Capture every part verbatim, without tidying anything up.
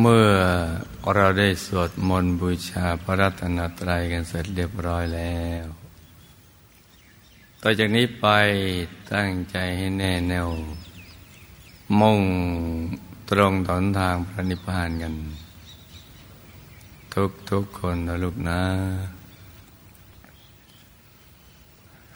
เมื่อเราได้สวดมนต์บูชาพระรัตนตรัยกันเสร็จเรียบร้อยแล้วต่อจากนี้ไปตั้งใจให้แน่แน่วมุ่งตรงต่อทางพระนิพพานกันทุกทุกคนนะลูกนะ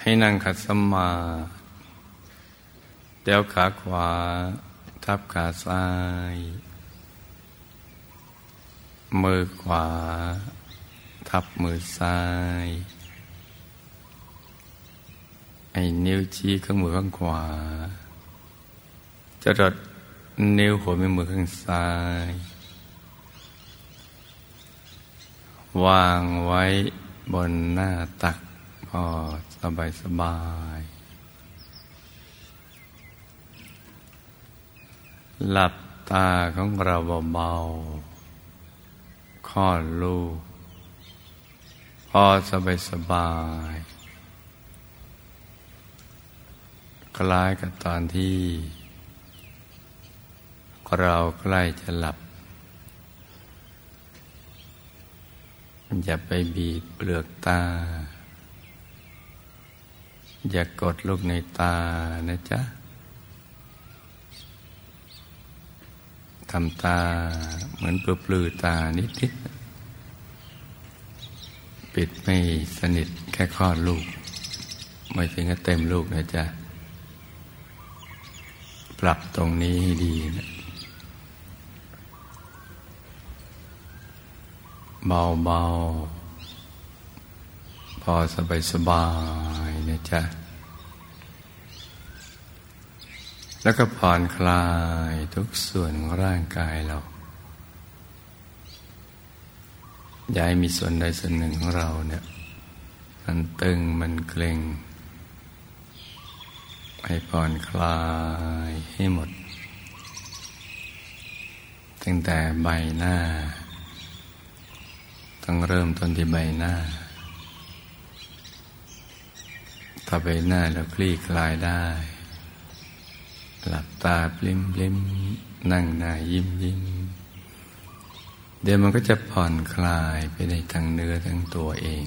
ให้นั่งขัดสมาธิเดี่ยวขาขวาทับขาซ้ายมือขวาทับมือซ้ายให้นิ้วชี้ข้างมือข้างขวาจรดนิ้วหัวแม่มือข้างซ้ายวางไว้บนหน้าตักพอสบายสบายหลับตาของเราเบาๆคลอดลูกพอสบายสบายคล้ายกับตอนที่เราใกล้จะหลับอย่าไปบีบเปลือกตาอย่ากดลูกในตานะจ๊ะทำตาเหมือนเปลือยตานิดๆปิดไม่สนิทแค่คลอดลูกไม่ถึงกับเต็มลูกนะจ๊ะปรับตรงนี้ให้ดีนะเบาๆพอสบายสบายนะจ๊ะแล้วก็ผ่อนคลายทุกส่วนของร่างกายเราอย่าให้มีส่วนใดส่วนหนึ่งของเราเนี่ยมันตึงมันเกร็งให้ผ่อนคลายให้หมดตั้งแต่ใบหน้าต้องเริ่มต้นที่ใบหน้าถ้าใบหน้าเราคลี่คลายได้หลับตาปลิ้มปลิ้มนั่งหน้ายิ้มยิ้มเดี๋ยวมันก็จะผ่อนคลายไปในทั้งเนื้อทั้งตัวเอง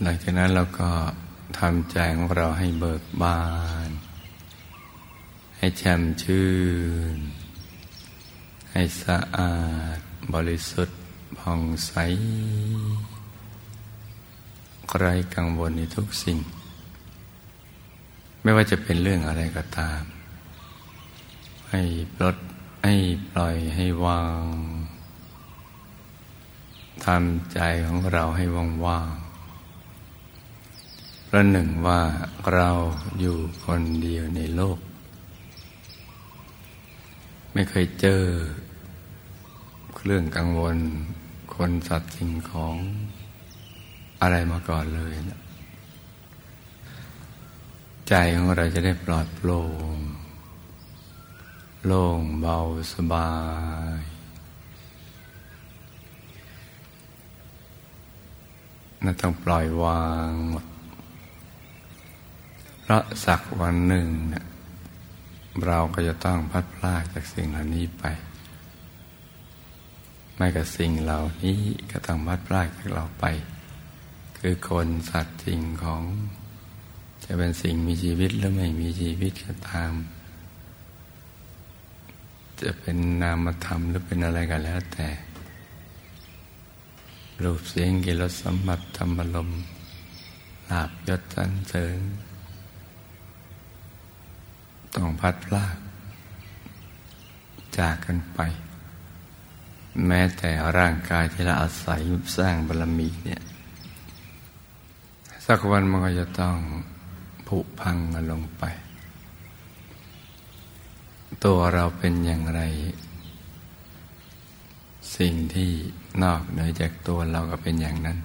หลังจากนั้นเราก็ทำใจของเราให้เบิกบานให้แช่มชื่นให้สะอาดบริสุทธิ์ผ่องใสไร้กังวลในทุกสิ่งไม่ว่าจะเป็นเรื่องอะไรก็ตามให้ปลดให้ปล่อยให้วางทำใจของเราให้ว่างๆประหนึ่งว่าเราอยู่คนเดียวในโลกไม่เคยเจอเรื่องกังวลคนสัตว์สิ่งของอะไรมาก่อนเลยนะใจของเราจะได้ปลอดโปร่งโล่งเบาสบายน่าต้องปล่อยวางหมดเพราะสักวันหนึ่งนะเราก็จะต้องพัดพลากจากสิ่งเหล่านี้ไปไม่กับสิ่งเหล่านี้ก็ต้องพัดพลากจากเราไปคือคนสัตว์สิ่งของจะเป็นสิ่งมีชีวิตหรือไม่มีชีวิตก็ตามจะเป็นนามธรรมหรือเป็นอะไรก็แล้วแต่รูปเสียงกลิ่นรสสัมผัสธรรมลมลาภยศสรรเสริญต้องพัดพลากจากกันไปแม้แต่ร่างกายที่เราอาศัยสร้างบารมีเนี่ยสักวันมันก็จะต้องผุพังกันลงไปตัวเราเป็นอย่างไรสิ่งที่นอกเหนือจากตัวเราก็เป็นอย่างนั้น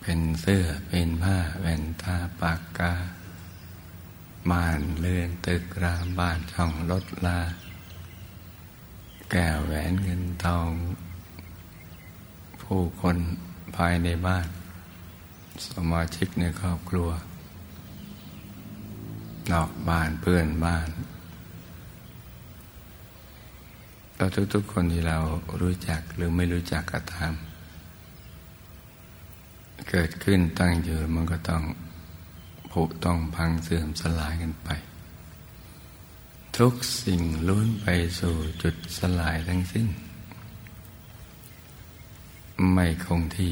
เป็นเสื้อเป็นผ้าแว่นตาปากกาม่านเรือนตึกรามบ้านช่องรถลาแก้วแหวนเงินทองผู้คนภายในบ้านสมาชิกในครอบครัว นอกบ้านเพื่อนบ้านเราทุกๆคนที่เรารู้จักหรือไม่รู้จักก็ตามเกิดขึ้นตั้งอยู่มันก็ต้องผุต้องพังเสื่อมสลายกันไปทุกสิ่งล้วนไปสู่จุดสลายทั้งสิ้นไม่คงที่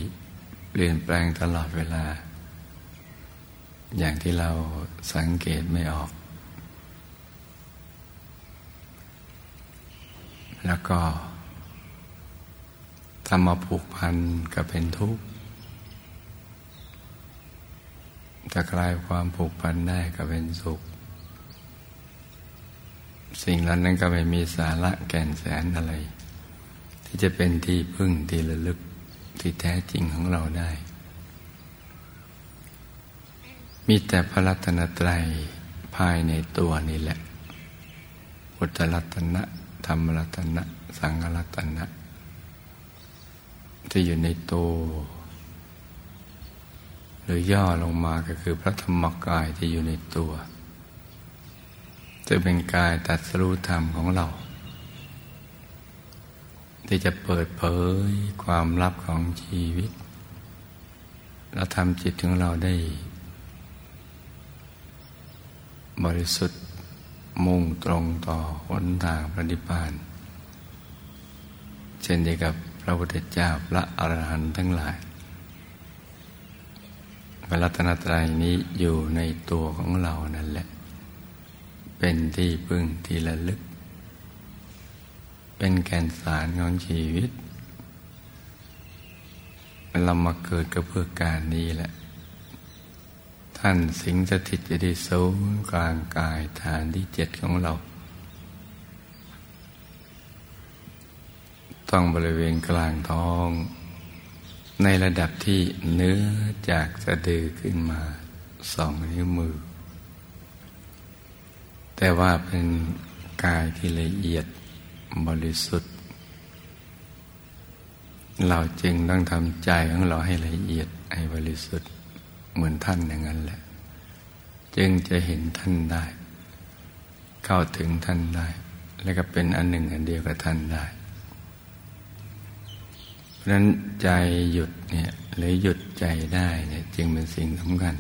เปลี่ยนแปลงตลอดเวลาอย่างที่เราสังเกตไม่ออกแล้วก็ทำมาผูกพันก็เป็นทุกข์จะคลายความผูกพันได้ก็เป็นสุขสิ่งนั้นนั้นก็ไม่มีสาระแก่นแสนอะไรที่จะเป็นที่พึ่งที่ระลึกที่แท้จริงของเราได้มีแต่พระรัตนตรัยภายในตัวนี่แหละพุทธรัตนะธรรมรัตนะสังฆรัตนะที่อยู่ในตัวหรือย่อลงมาก็คือพระธรรมกายที่อยู่ในตัวจะเป็นกายตรัสรู้ธรรมของเราที่จะเปิดเผยความลับของชีวิตและทำจิตของเราได้บริสุทธิ์มุ่งตรงต่อหนทางพระนิพพานเช่นเดียวกับพระพุทธเจ้าพระอรหันต์ทั้งหลายพระรัตนตรัยนี้อยู่ในตัวของเรานั่นแหละเป็นที่พึ่งที่ระลึกเป็นแก่นสารของชีวิตเรามาเกิดก็เพื่อการนี้แหละท่านสิงสถิตอยู่ที่ศูนย์กลางกายฐานที่เจ็ดของเราต้องบริเวณกลางท้องในระดับที่เนื้อจากสะดือขึ้นมาสองนิ้วมือแต่ว่าเป็นกายที่ละเอียดบริสุทธิ์เราจึงต้องทำใจของเราให้ละเอียดให้บริสุทธิ์เหมือนท่านอย่างนั้นแหละจึงจะเห็นท่านได้เข้าถึงท่านได้และก็เป็นอันหนึ่งอันเดียวกับท่านได้เพราะนั้นใจหยุดเนี่ยหรือหยุดใจได้เนี่ยจึงเป็นสิ่งสำคัญ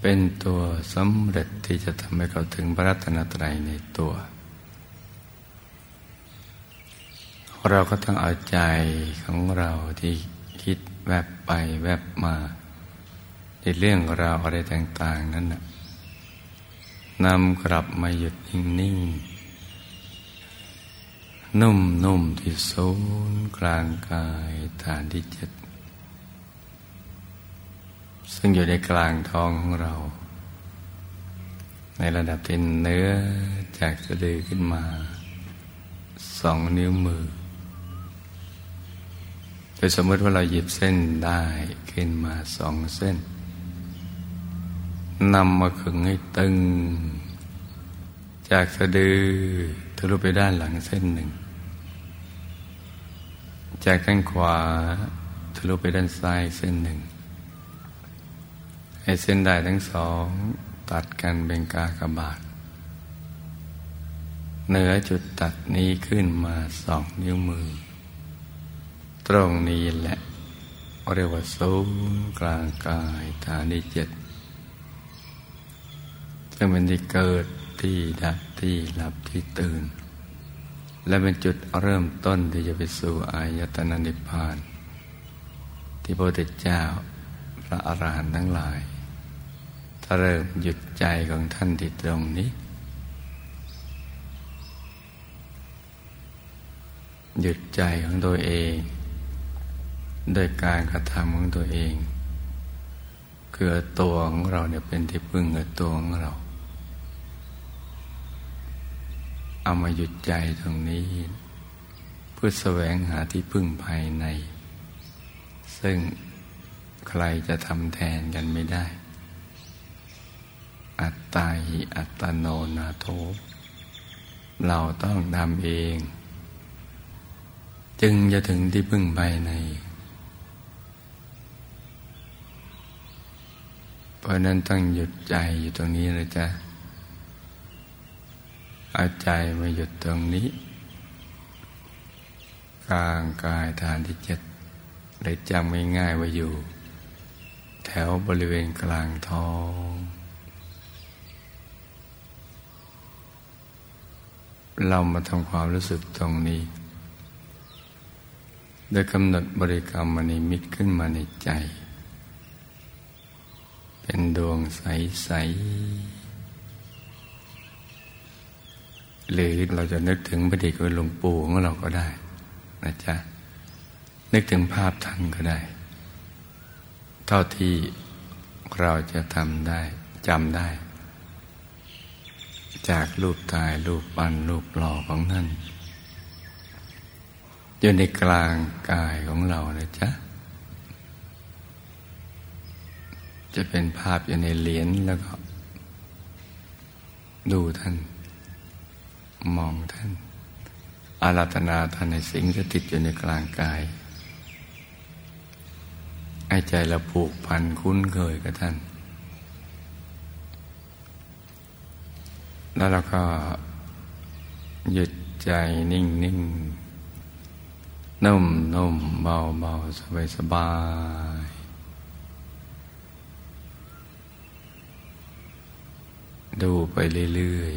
เป็นตัวสำเร็จที่จะทำให้เข้าถึงพระรัตนตรัยในตัวเราก็ต้องเอาใจของเราที่คิดแวบไปแวบมาในเรื่องราวอะไรต่างๆนั้นนะนำกลับมาหยุดนิ่งๆนุ่มๆที่ศูนย์กลางกายฐานที่เจ็ดซึ่งอยู่ในกลางท้องของเราในระดับที่เนื้อจากสะดือขึ้นมาสองนิ้วมือโดยสมมติว่าเราหยิบเส้นได้ขึ้นมาสองเส้นนำมาขึงให้ตึงจากสะดือทะลุไปด้านหลังเส้นหนึ่งจากด้านขวาทะลุไปด้านซ้ายเส้นหนึ่งให้เส้นได้ทั้งสองตัดกันเป็นกากบาทเหนือจุดตัดนี้ขึ้นมาสองนิ้วมือตรงนี้แหละเรียกว่าศูนย์กลางกายฐานที่เจ็ดซึ่งเป็นที่เกิดที่ดับที่หลับที่ตื่นและเป็นจุดเริ่มต้นที่จะไปสู่อายตนะนิพพานที่พระพุทธเจ้าพระอรหันต์ทั้งหลายถ้าเริ่มหยุดใจของท่านที่ตรงนี้หยุดใจของตัวเองโดยการกระทำของตัวเองคือตัวของเราเนี่ยเป็นที่พึ่งกับตัวของเราเอามาหยุดใจตรงนี้เพื่อแสวงหาที่พึ่งภายในซึ่งใครจะทำแทนกันไม่ได้อัตตาหิอัตโนนาโถเราต้องทำเองจึงจะถึงที่พึ่งภายในพ ราะนั้นต้องหยุดใจอยู่ตรงนี้นะจ๊ะเอาใจมาหยุดตรงนี้กลางกายฐานที่เจ็ดเลยจำง่ายๆว่าอยู่แถวบริเวณกลางท้องเรามาทำความรู้สึกตรงนี้โดยกำหนดบริกรรมมนิมิตขึ้นมาในใจเป็นดวงใสๆหรือเราจะนึกถึงพระเดชคุณหลวงปู่ของเราก็ได้นะจ๊ะนึกถึงภาพท่านก็ได้เท่าที่เราจะทำได้จำได้จากรูปตายรูปปั้นรูปหล่อของท่านอยู่ในกลางกายของเรานะจ๊ะจะเป็นภาพอยู่ในเหรียญแล้วก็ดูท่านมองท่านอาราธนาท่านในสิ่งที่ติดอยู่ในกลางกายให้ใจเราผูกพันคุ้นเคยกับท่านแล้วเราก็หยุดใจนิ่งๆนุ่มๆเบาๆสบายๆดูไปเรื่อย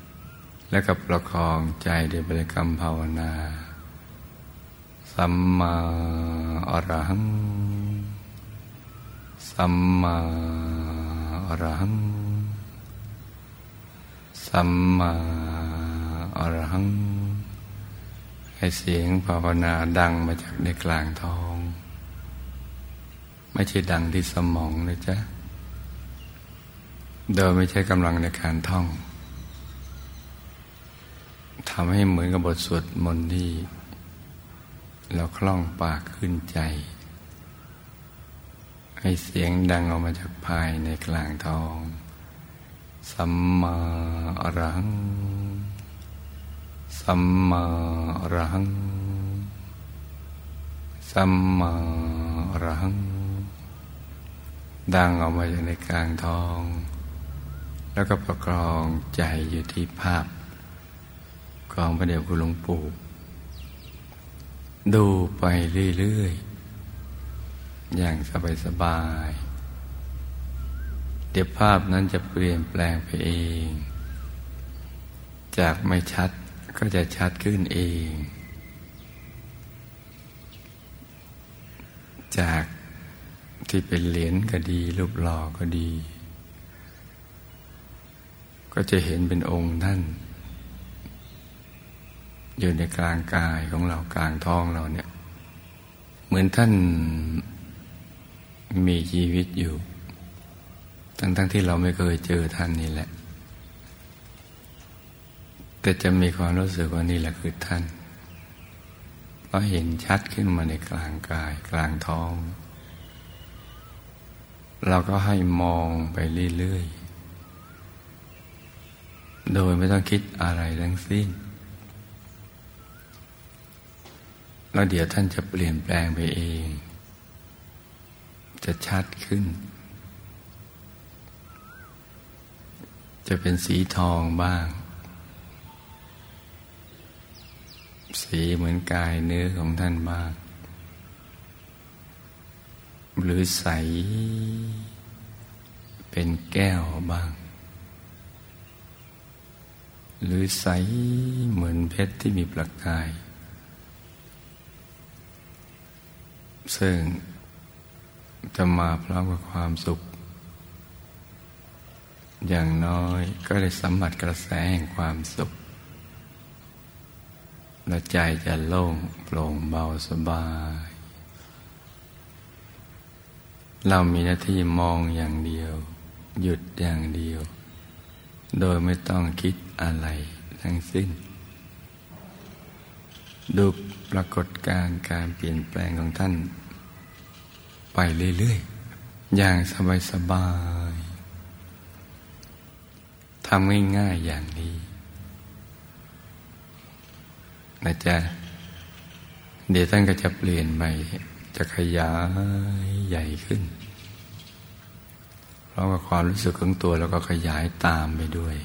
ๆแล้วก็ประคองใจด้วยบริกรรมภาวนาสัมมาอรหังสัมมาอรหังสัมมาอรหังให้เสียงภาวนาดังมาจากในกลางท้องไม่ใช่ดังที่สมองนะจ๊ะโดยไม่ใช้กำลังในการท่องทำให้เหมือนกับบทสวดมนต์ที่เราคล่องปากขึ้นใจให้เสียงดังออกมาจากภายในกลางท้องสัมมาอรหังสัมมาอรหังสัมมาอรหังดังออกมาจากในกลางท้องแล้วก็ประคองใจอยู่ที่ภาพของพระเดชคุณหลวงปู่ดูไปเรื่อยๆอย่างสบายๆเดี๋ยวภาพนั้นจะเปลี่ยนแปลงไปเองจากไม่ชัดก็จะชัดขึ้นเองจากที่เป็นเหรียญก็ดีรูปหล่อก็ดีก็จะเห็นเป็นองค์ท่านอยู่ในกลางกายของเรากลางท้องเราเนี่ยเหมือนท่านมีชีวิตอยู่ทั้งๆ ท, ที่เราไม่เคยเจอท่านนี่แหละแต่จะมีความรู้สึกว่านี่แหละคือท่านเพราะเห็นชัดขึ้นมาในกลางกายกลางท้องเราก็ให้มองไปเรื่อยๆโดยไม่ต้องคิดอะไรทั้งสิ้นแล้วเดี๋ยวท่านจะเปลี่ยนแปลงไปเองจะชัดขึ้นจะเป็นสีทองบ้างสีเหมือนกายเนื้อของท่านบ้างหรือใสเป็นแก้วบ้างหรือใสเหมือนเพชรที่มีประกายซึ่งจะมาพร้อมกับความสุขอย่างน้อยก็ได้สัมผัสกระแสแห่งความสุขและใจจะโล่งโปร่งเบาสบายเรามีหน้าที่มองอย่างเดียวหยุดอย่างเดียวโดยไม่ต้องคิดอะไรทั้งสิ้นดูปรากฏการณ์การเปลี่ยนแปลงของท่านไปเรื่อยๆอย่างสบายๆทำง่ายๆอย่างนี้นะจ๊ะเดี๋ยวท่านก็จะเปลี่ยนไปจะขยายใหญ่ขึ้น ร้อมกับความรู้สึกของตัวแล้วก็ขยายตามไปด้วย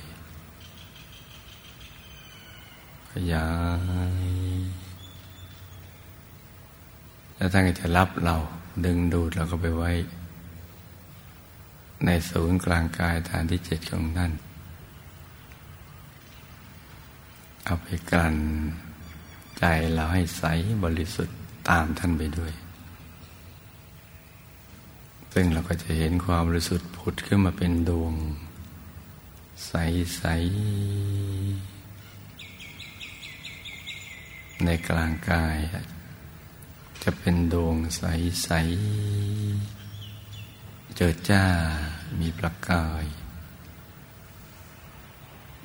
ขยายแล้วท่านก็จะรับเราดึงดูดเราก็ไปไว้ในศูนย์กลางกายฐานที่เจ็ดของท่านเอาไปกลั่นใจเราให้ใสบริสุทธิ์ตามท่านไปด้วยซึ่งเราก็จะเห็นความบริสุทธิ์ผุดขึ้นมาเป็นดวงใสๆในกลางกายจะเป็นดวงใสๆเจิดจ้ามีประกาย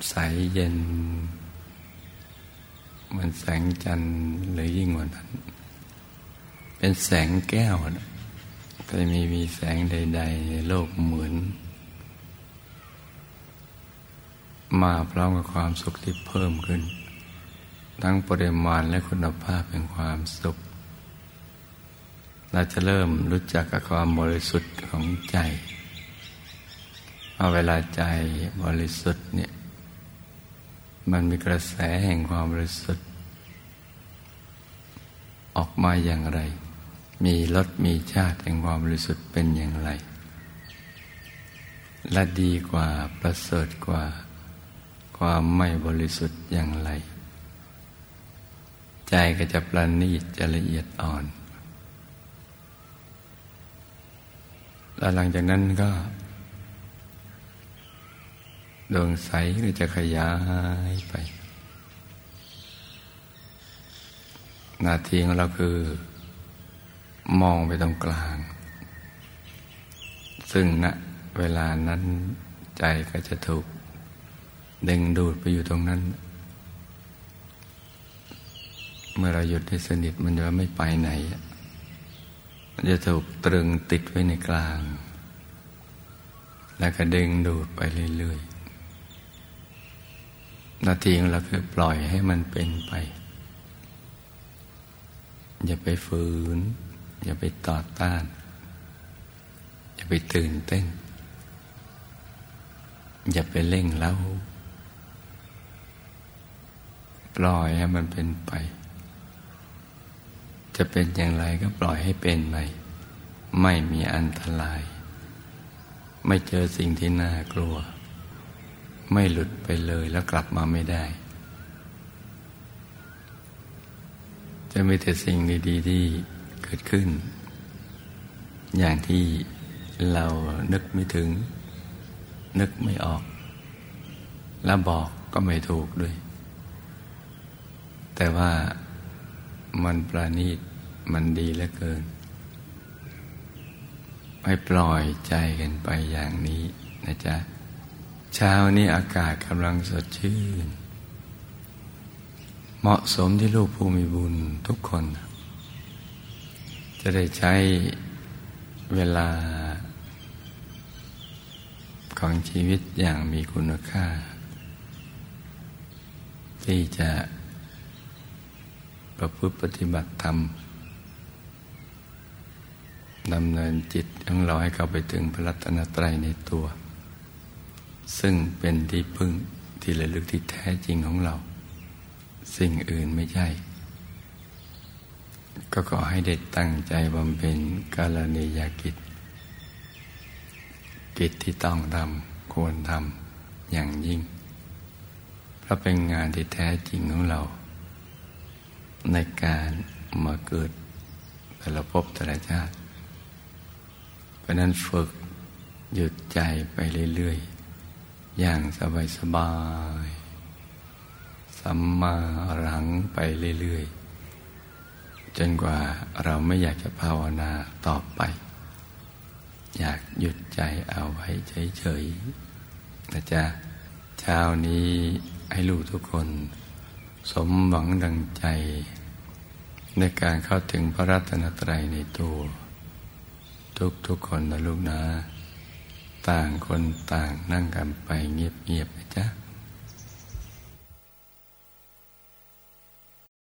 ใสเย็นเหมือนแสงจันทร์หรือยิ่งกว่านั้นเป็นแสงแก้วนะก็จะมีมีแสงใดๆในโลกเหมือนมาพร้อมกับความสุขที่เพิ่มขึ้นทั้งปริมาณและคุณภาพแห่งความสุขเราจะเริ่มรู้จักกับความบริสุทธิ์ของใจเอาเวลาใจบริสุทธิ์เนี่ยมันมีกระแสแห่งความบริสุทธิ์ออกมาอย่างไรมีรสมีชาติแห่งความบริสุทธิ์เป็นอย่างไรและดีกว่าประเสริฐกว่าความไม่บริสุทธิ์อย่างไรใจก็จะประณีตจะละเอียดอ่อนแล้วหลังจากนั้นก็ดวงใสก็จะขยายไปหน้าที่ของเราคือมองไปตรงกลางซึ่งณเวลานั้นใจก็จะถูกดึงดูดไปอยู่ตรงนั้นเมื่อเราหยุดให้สนิทมันจะไม่ไปไหนมันจะถูกตรึงติดไว้ในกลางแล้วก็ดึงดูดไปเรื่อยๆหน้าที่ของเราคือปล่อยให้มันเป็นไปอย่าไปฝืนอย่าไปต่อต้านอย่าไปตื่นเต้นอย่าไปเร่งเร้าปล่อยให้มันเป็นไปจะเป็นอย่างไรก็ปล่อยให้เป็นไปไม่มีอันตรายไม่เจอสิ่งที่น่ากลัวไม่หลุดไปเลยแล้วกลับมาไม่ได้จะมีแต่สิ่งดีๆที่เกิดขึ้นอย่างที่เรานึกไม่ถึงนึกไม่ออกและบอกก็ไม่ถูกด้วยแต่ว่ามันประณีตมันดีเหลือเกินให้ปล่อยใจกันไปอย่างนี้นะจ๊ะเช้านี้อากาศกำลังสดชื่นเหมาะสมที่ลูกผู้มีบุญทุกคนจะได้ใช้เวลาของชีวิตอย่างมีคุณค่าที่จะประพฤติปฏิบัติธรรมดำเนินจิตของเราให้เข้าไปถึงพระรัตนตรัยในตัวซึ่งเป็นที่พึ่งที่ระลึกที่แท้จริงของเราสิ่งอื่นไม่ใช่ก็ขอให้ได้ตั้งใจบำเพ็ญกาลนิยกิจกิจที่ต้องทำควรทำอย่างยิ่งเพราะเป็นงานที่แท้จริงของเราในการมาเกิดแต่ละภพแต่ละชาติเพราะนั้นฝึกหยุดใจไปเรื่อยๆอย่างสบายๆสัมมาอรหังไปเรื่อยๆจนกว่าเราไม่อยากจะภาวนาต่อไปอยากหยุดใจเอาไว้เฉยๆนะจ๊ะเช้านี้ให้ลูกทุกคนสมหวังดังใจในการเข้าถึงพระรัตนตรัยในตัวทุกๆคนนะลูกนะต่างคนต่างนั่งกันไปเงียบๆนะจ๊ะ